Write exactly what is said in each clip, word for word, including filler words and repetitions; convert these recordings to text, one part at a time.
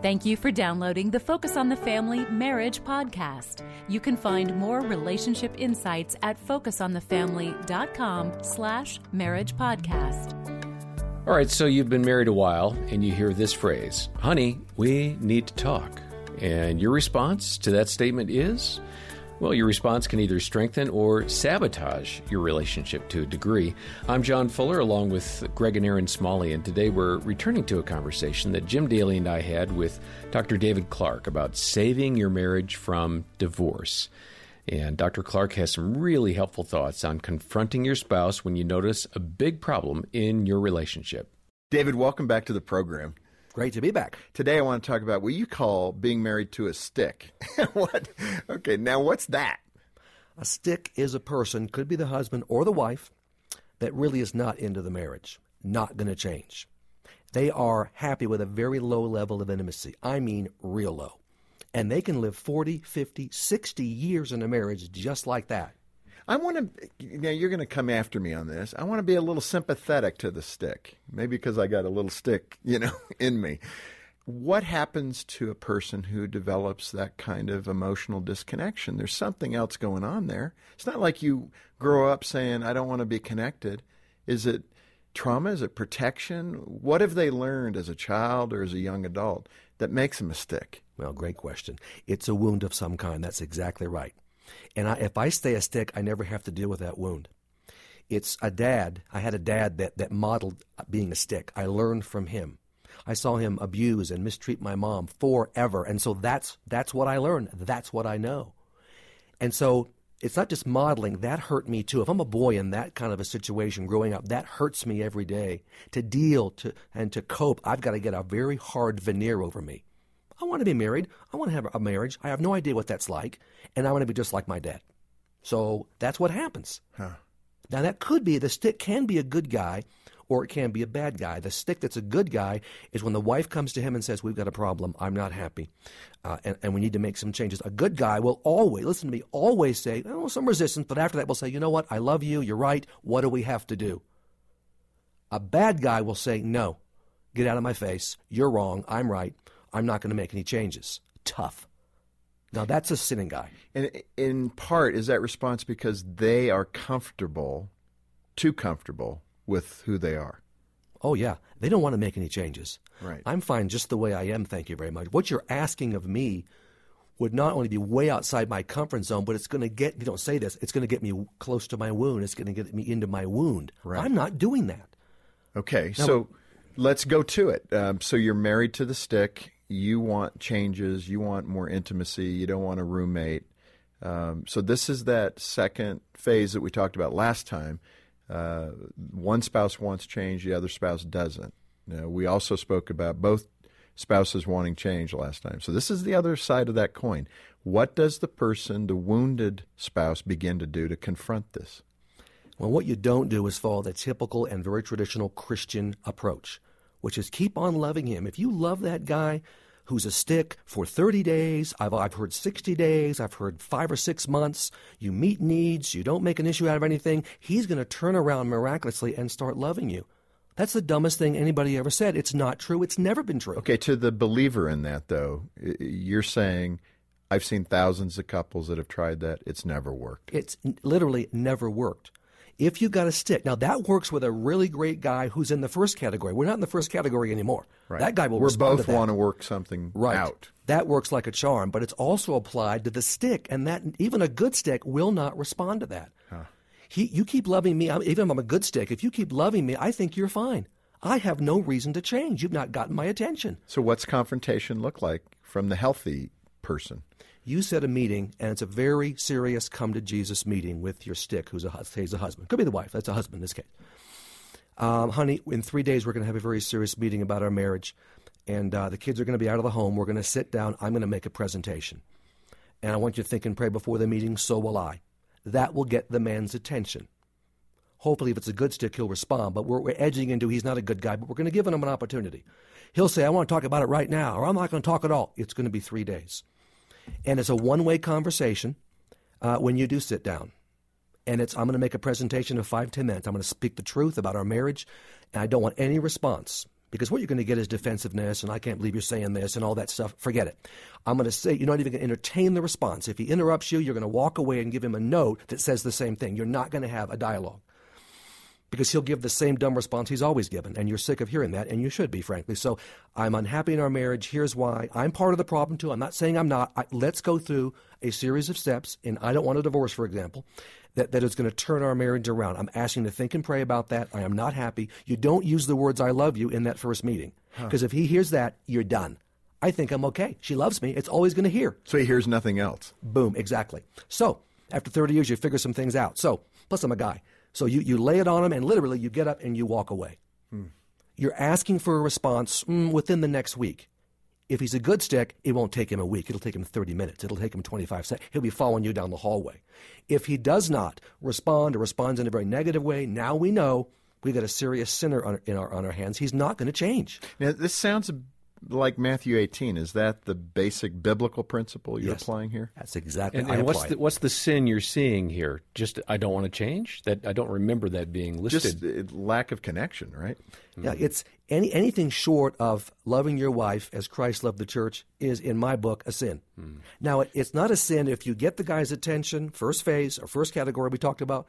Thank you for downloading the Focus on the Family Marriage Podcast. You can find more relationship insights at focusonthefamily.com slash marriage podcast. All right, so you've been married a while and you hear this phrase, honey, we need to talk. And your response to that statement is, well, your response can either strengthen or sabotage your relationship to a degree. I'm John Fuller, along with Greg and Erin Smalley, and today we're returning to a conversation that Jim Daly and I had with Doctor David Clarke about saving your marriage from divorce. And Doctor Clarke has some really helpful thoughts on confronting your spouse when you notice a big problem in your relationship. David, welcome back to the program. Great to be back. Today I want to talk about what you call being married to a stick. What? Okay, now what's that? A stick is a person, could be the husband or the wife, that really is not into the marriage, not going to change. They are happy with a very low level of intimacy. I mean real low. And they can live forty, fifty, sixty years in a marriage just like that. I want to, now you're going to come after me on this. I want to be a little sympathetic to the stick, maybe because I got a little stick, you know, in me. What happens to a person who develops that kind of emotional disconnection? There's something else going on there. It's not like you grow up saying, I don't want to be connected. Is it trauma? Is it protection? What have they learned as a child or as a young adult that makes them a stick? Well, great question. It's a wound of some kind. That's exactly right. And I, if I stay a stick, I never have to deal with that wound. It's a dad. I had a dad that, that modeled being a stick. I learned from him. I saw him abuse and mistreat my mom forever. And so that's that's what I learned. That's what I know. And so it's not just modeling. That hurt me too. If I'm a boy in that kind of a situation growing up, that hurts me every day. To deal to and to cope, I've got to get a very hard veneer over me. I want to be married. I want to have a marriage. I have no idea what that's like. And I want to be just like my dad. So that's what happens. Huh. Now, that could be, the stick can be a good guy or it can be a bad guy. The stick that's a good guy is when the wife comes to him and says, we've got a problem. I'm not happy. Uh, and, and we need to make some changes. A good guy will always, listen to me, always say, oh, some resistance. But after that, we'll say, you know what? I love you. You're right. What do we have to do? A bad guy will say, no, get out of my face. You're wrong. I'm right. I'm not going to make any changes. Tough. Now, that's a sinning guy. And in part, is that response because they are comfortable, too comfortable with who they are? Oh, yeah. They don't want to make any changes. Right. I'm fine just the way I am, thank you very much. What you're asking of me would not only be way outside my comfort zone, but it's going to get, you don't say this, it's going to get me close to my wound. It's going to get me into my wound. Right. I'm not doing that. Okay, now, so let's go to it. Um, so you're married to the stick. You want changes. You want more intimacy. You don't want a roommate. Um, so this is that second phase that we talked about last time. Uh, one spouse wants change. The other spouse doesn't. Now, we also spoke about both spouses wanting change last time. So this is the other side of that coin. What does the person, the wounded spouse, begin to do to confront this? Well, what you don't do is follow the typical and very traditional Christian approach, which is keep on loving him. If you love that guy who's a stick for thirty days, I've, I've heard sixty days, I've heard five or six months, you meet needs, you don't make an issue out of anything, he's going to turn around miraculously and start loving you. That's the dumbest thing anybody ever said. It's not true. It's never been true. Okay, to the believer in that, though, you're saying, I've seen thousands of couples that have tried that. It's never worked. It's literally never worked. If you got a stick, now that works with a really great guy who's in the first category. We're not in the first category anymore. Right. That guy will We're respond to that. We both want to work something right. out. That works like a charm, but it's also applied to the stick, and that even a good stick will not respond to that. Huh. He, you keep loving me, I'm, even if I'm a good stick, if you keep loving me, I think you're fine. I have no reason to change. You've not gotten my attention. So what's confrontation look like from the healthy person? You set a meeting, and it's a very serious come-to-Jesus meeting with your stick, who's a, who's a husband. Could be the wife. That's a husband in this case. Um, honey, in three days, we're going to have a very serious meeting about our marriage, and uh, the kids are going to be out of the home. We're going to sit down. I'm going to make a presentation. And I want you to think and pray before the meeting, so will I. That will get the man's attention. Hopefully, if it's a good stick, he'll respond, but we're, we're edging into he's not a good guy, but we're going to give him an opportunity. He'll say, I want to talk about it right now, or I'm not going to talk at all. It's going to be three days. And it's a one-way conversation uh, when you do sit down. And it's, I'm going to make a presentation of five, ten minutes. I'm going to speak the truth about our marriage, and I don't want any response. Because what you're going to get is defensiveness, and I can't believe you're saying this, and all that stuff. Forget it. I'm going to say, you're not even going to entertain the response. If he interrupts you, you're going to walk away and give him a note that says the same thing. You're not going to have a dialogue. Because he'll give the same dumb response he's always given, and you're sick of hearing that, and you should be, frankly. So I'm unhappy in our marriage. Here's why. I'm part of the problem, too. I'm not saying I'm not. I, let's go through a series of steps, and I don't want a divorce, for example, that, that is going to turn our marriage around. I'm asking to think and pray about that. I am not happy. You don't use the words I love you in that first meeting, because huh. if he hears that, you're done. I think I'm okay. She loves me. It's always going to hear. So he hears nothing else. Boom, exactly. So after thirty years, you figure some things out. So, plus I'm a guy. So you, you lay it on them, and literally you get up and you walk away. Hmm. You're asking for a response mm, within the next week. If he's a good stick, it won't take him a week. It'll take him thirty minutes. It'll take him twenty-five seconds. He'll be following you down the hallway. If he does not respond or responds in a very negative way, now we know we've got a serious sinner on, in our, on our hands. He's not going to change. Now, this sounds like Matthew eighteen. Is that the basic biblical principle you're yes, applying here? That's exactly. And, and what's the, what's the sin you're seeing here? Just I don't want to change. That I don't remember that being listed. Just uh, lack of connection, right? Yeah, mm. it's any anything short of loving your wife as Christ loved the church is, in my book, a sin. Mm. Now, it, it's not a sin if you get the guy's attention, first phase or first category we talked about.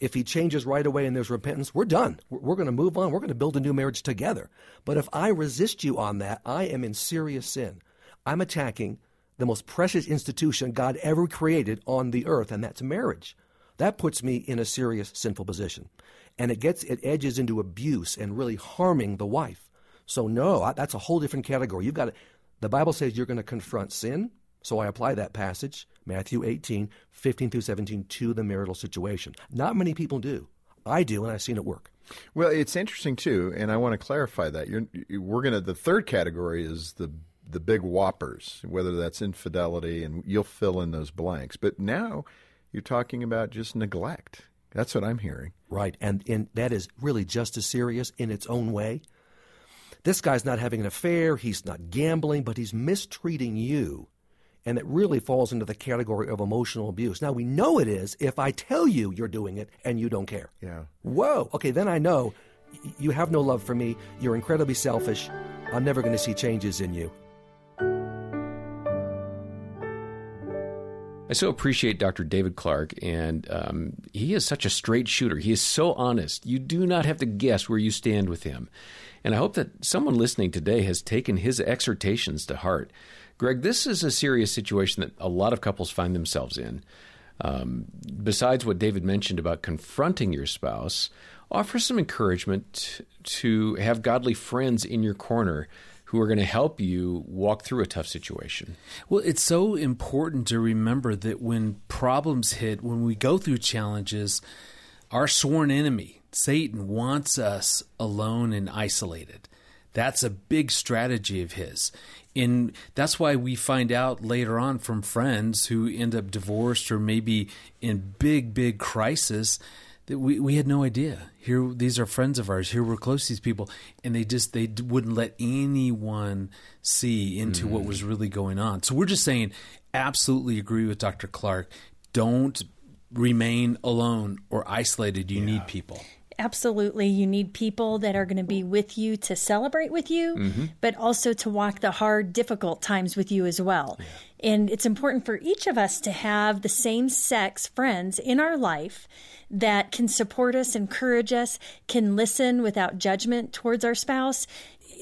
If he changes right away and there's repentance, we're done. We're going to move on. We're going to build a new marriage together. But if I resist you on that, I am in serious sin. I'm attacking the most precious institution God ever created on the earth, and that's marriage. That puts me in a serious sinful position. And it gets it edges into abuse and really harming the wife. So no, I, that's a whole different category. You've got to, the Bible says you're going to confront sin. So I apply that passage, Matthew eighteen, fifteen through seventeen, to the marital situation. Not many people do. I do, and I've seen it work. Well, it's interesting, too, and I want to clarify that. You're, we're going to, the third category is the the big whoppers, whether that's infidelity, and you'll fill in those blanks. But now you're talking about just neglect. That's what I'm hearing. Right, and, and that is really just as serious in its own way. This guy's not having an affair. He's not gambling, but he's mistreating you. And it really falls into the category of emotional abuse. Now, we know it is if I tell you you're doing it and you don't care. Yeah. Whoa. Okay, then I know you have no love for me. You're incredibly selfish. I'm never going to see changes in you. I so appreciate Doctor David Clarke, and um, he is such a straight shooter. He is so honest. You do not have to guess where you stand with him. And I hope that someone listening today has taken his exhortations to heart. Greg, this is a serious situation that a lot of couples find themselves in. Um, besides what David mentioned about confronting your spouse, offer some encouragement to have godly friends in your corner who are going to help you walk through a tough situation. Well, it's so important to remember that when problems hit, when we go through challenges, our sworn enemy, Satan, wants us alone and isolated. That's a big strategy of his. And that's why we find out later on from friends who end up divorced or maybe in big, big crisis that we, we had no idea. Here, these are friends of ours. Here, we're close to these people. And they just they wouldn't let anyone see into mm-hmm. what was really going on. So we're just saying, absolutely agree with Doctor Clarke. Don't remain alone or isolated. You yeah. need people. Absolutely. You need people that are going to be with you to celebrate with you, mm-hmm. but also to walk the hard, difficult times with you as well. Yeah. And it's important for each of us to have the same sex friends in our life that can support us, encourage us, can listen without judgment towards our spouse.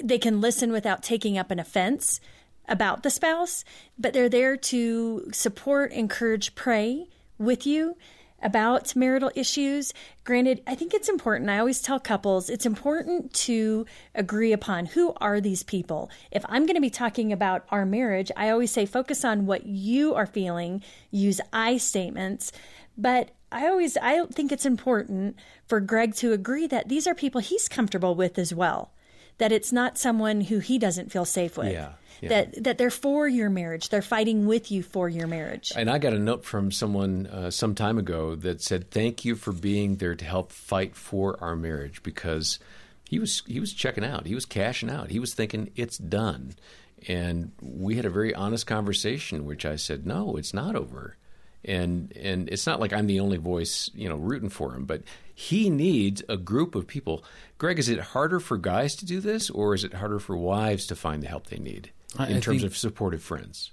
They can listen without taking up an offense about the spouse, but they're there to support, encourage, pray with you about marital issues. Granted, I think it's important. I always tell couples, it's important to agree upon who are these people. If I'm going to be talking about our marriage, I always say focus on what you are feeling, use I statements. But I always, I think it's important for Greg to agree that these are people he's comfortable with as well, that it's not someone who he doesn't feel safe with. Yeah. Yeah. That that they're for your marriage. They're fighting with you for your marriage. And I got a note from someone uh, some time ago that said, thank you for being there to help fight for our marriage, because he was he was checking out. He was cashing out. He was thinking, it's done. And we had a very honest conversation, which I said, no, it's not over. And and it's not like I'm the only voice, you know, rooting for him, but he needs a group of people. Greg, is it harder for guys to do this, or is it harder for wives to find the help they need in I, I terms think, of supportive friends?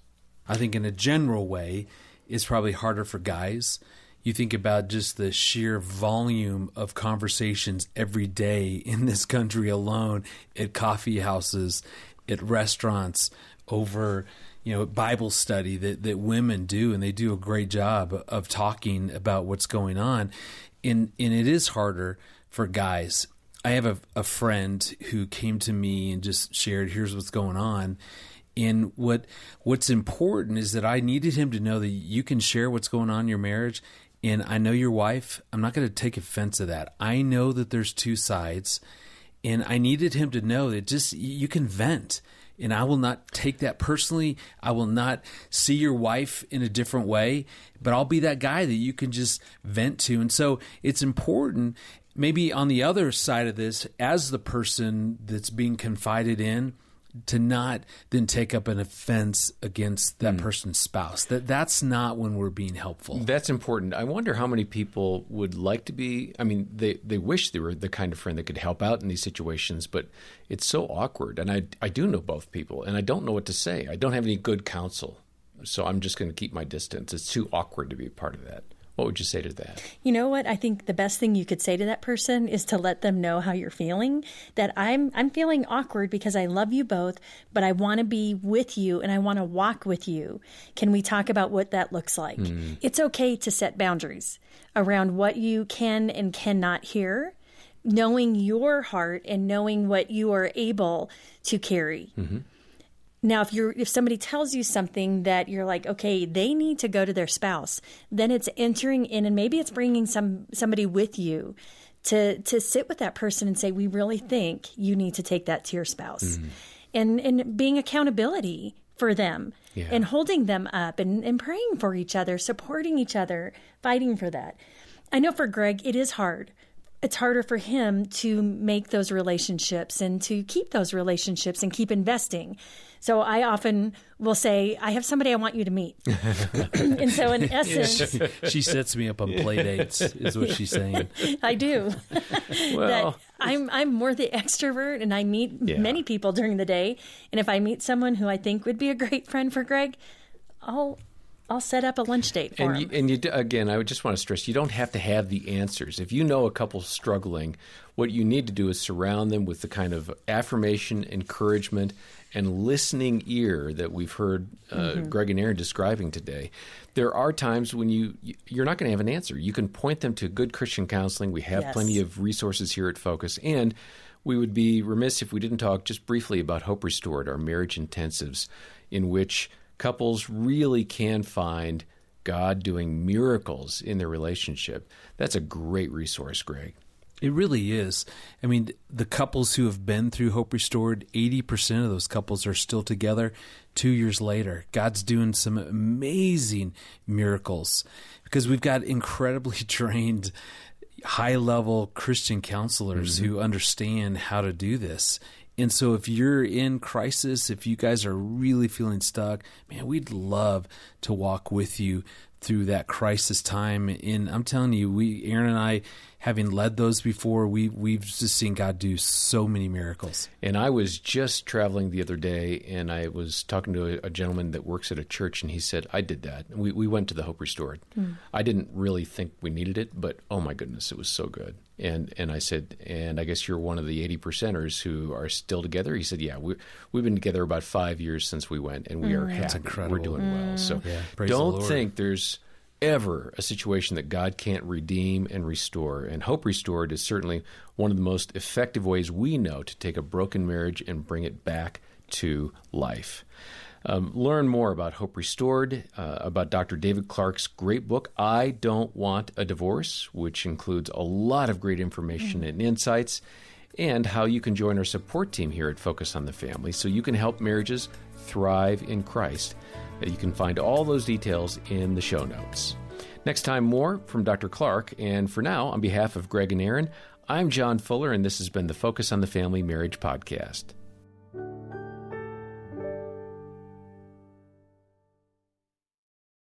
I think in a general way, it's probably harder for guys. You think about just the sheer volume of conversations every day in this country alone, at coffee houses, at restaurants, over you know, Bible study that, that women do, and they do a great job of talking about what's going on. And, and it is harder for guys. I have a, a friend who came to me and just shared, here's what's going on. And what what's important is that I needed him to know that you can share what's going on in your marriage. And I know your wife, I'm not going to take offense to that. I know that there's two sides. And I needed him to know that just you can vent. And I will not take that personally. I will not see your wife in a different way, but I'll be that guy that you can just vent to. And so it's important, maybe on the other side of this, as the person that's being confided in, to not then take up an offense against that mm. person's spouse. That That's not when we're being helpful. That's important. I wonder how many people would like to be, I mean, they, they wish they were the kind of friend that could help out in these situations, but it's so awkward. And I, I do know both people, and I don't know what to say. I don't have any good counsel, so I'm just going to keep my distance. It's too awkward to be a part of that. What would you say to that? You know what? I think the best thing you could say to that person is to let them know how you're feeling, that I'm I'm feeling awkward because I love you both, but I want to be with you and I want to walk with you. Can we talk about what that looks like? Mm. It's okay to set boundaries around what you can and cannot hear, knowing your heart and knowing what you are able to carry. Mm-hmm. Now, if you're if somebody tells you something that you're like, okay, they need to go to their spouse, then it's entering in, and maybe it's bringing some somebody with you to to sit with that person and say, we really think you need to take that to your spouse, mm-hmm. and and being accountability for them, yeah. and holding them up, and, and praying for each other, supporting each other, fighting for that. I know for Greg, it is hard. It's harder for him to make those relationships and to keep those relationships and keep investing. So I often will say, I have somebody I want you to meet. And so in essence... Yeah, she, she sets me up on play dates, is what she's saying. I do. Well, that I'm, I'm more the extrovert, and I meet yeah. many people during the day. And if I meet someone who I think would be a great friend for Greg, I'll... I'll set up a lunch date for and you, him. And you, again, I would just want to stress, you don't have to have the answers. If you know a couple struggling, what you need to do is surround them with the kind of affirmation, encouragement, and listening ear that we've heard uh, mm-hmm. Greg and Erin describing today. There are times when you, you're not going to have an answer. You can point them to good Christian counseling. We have yes. plenty of resources here at Focus. And we would be remiss if we didn't talk just briefly about Hope Restored, our marriage intensives, in which couples really can find God doing miracles in their relationship. That's a great resource, Greg. It really is. I mean, the couples who have been through Hope Restored, eighty percent of those couples are still together two years later. God's doing some amazing miracles because we've got incredibly trained, high-level Christian counselors mm-hmm. who understand how to do this. And so if you're in crisis, if you guys are really feeling stuck, man, we'd love to walk with you through that crisis time. And I'm telling you, we, Erin and I, having led those before, we, we've just seen God do so many miracles. And I was just traveling the other day, and I was talking to a, a gentleman that works at a church, and he said, I did that. We, we went to the Hope Restored. Mm. I didn't really think we needed it, but oh my goodness, it was so good. And and I said, and I guess you're one of the eighty percenters who are still together? He said, yeah, we, we've been together about five years since we went, and we mm. are happy. That's incredible. We're doing mm. well. So yeah, don't think there's ever a situation that God can't redeem and restore. And Hope Restored is certainly one of the most effective ways we know to take a broken marriage and bring it back to life. Um, learn more about Hope Restored, uh, about Doctor David Clarke's great book, I Don't Want a Divorce, which includes a lot of great information mm. and insights, and how you can join our support team here at Focus on the Family so you can help marriages thrive in Christ. You can find all those details in the show notes. Next time, more from Doctor Clarke. And for now, on behalf of Greg and Erin, I'm John Fuller, and this has been the Focus on the Family Marriage Podcast.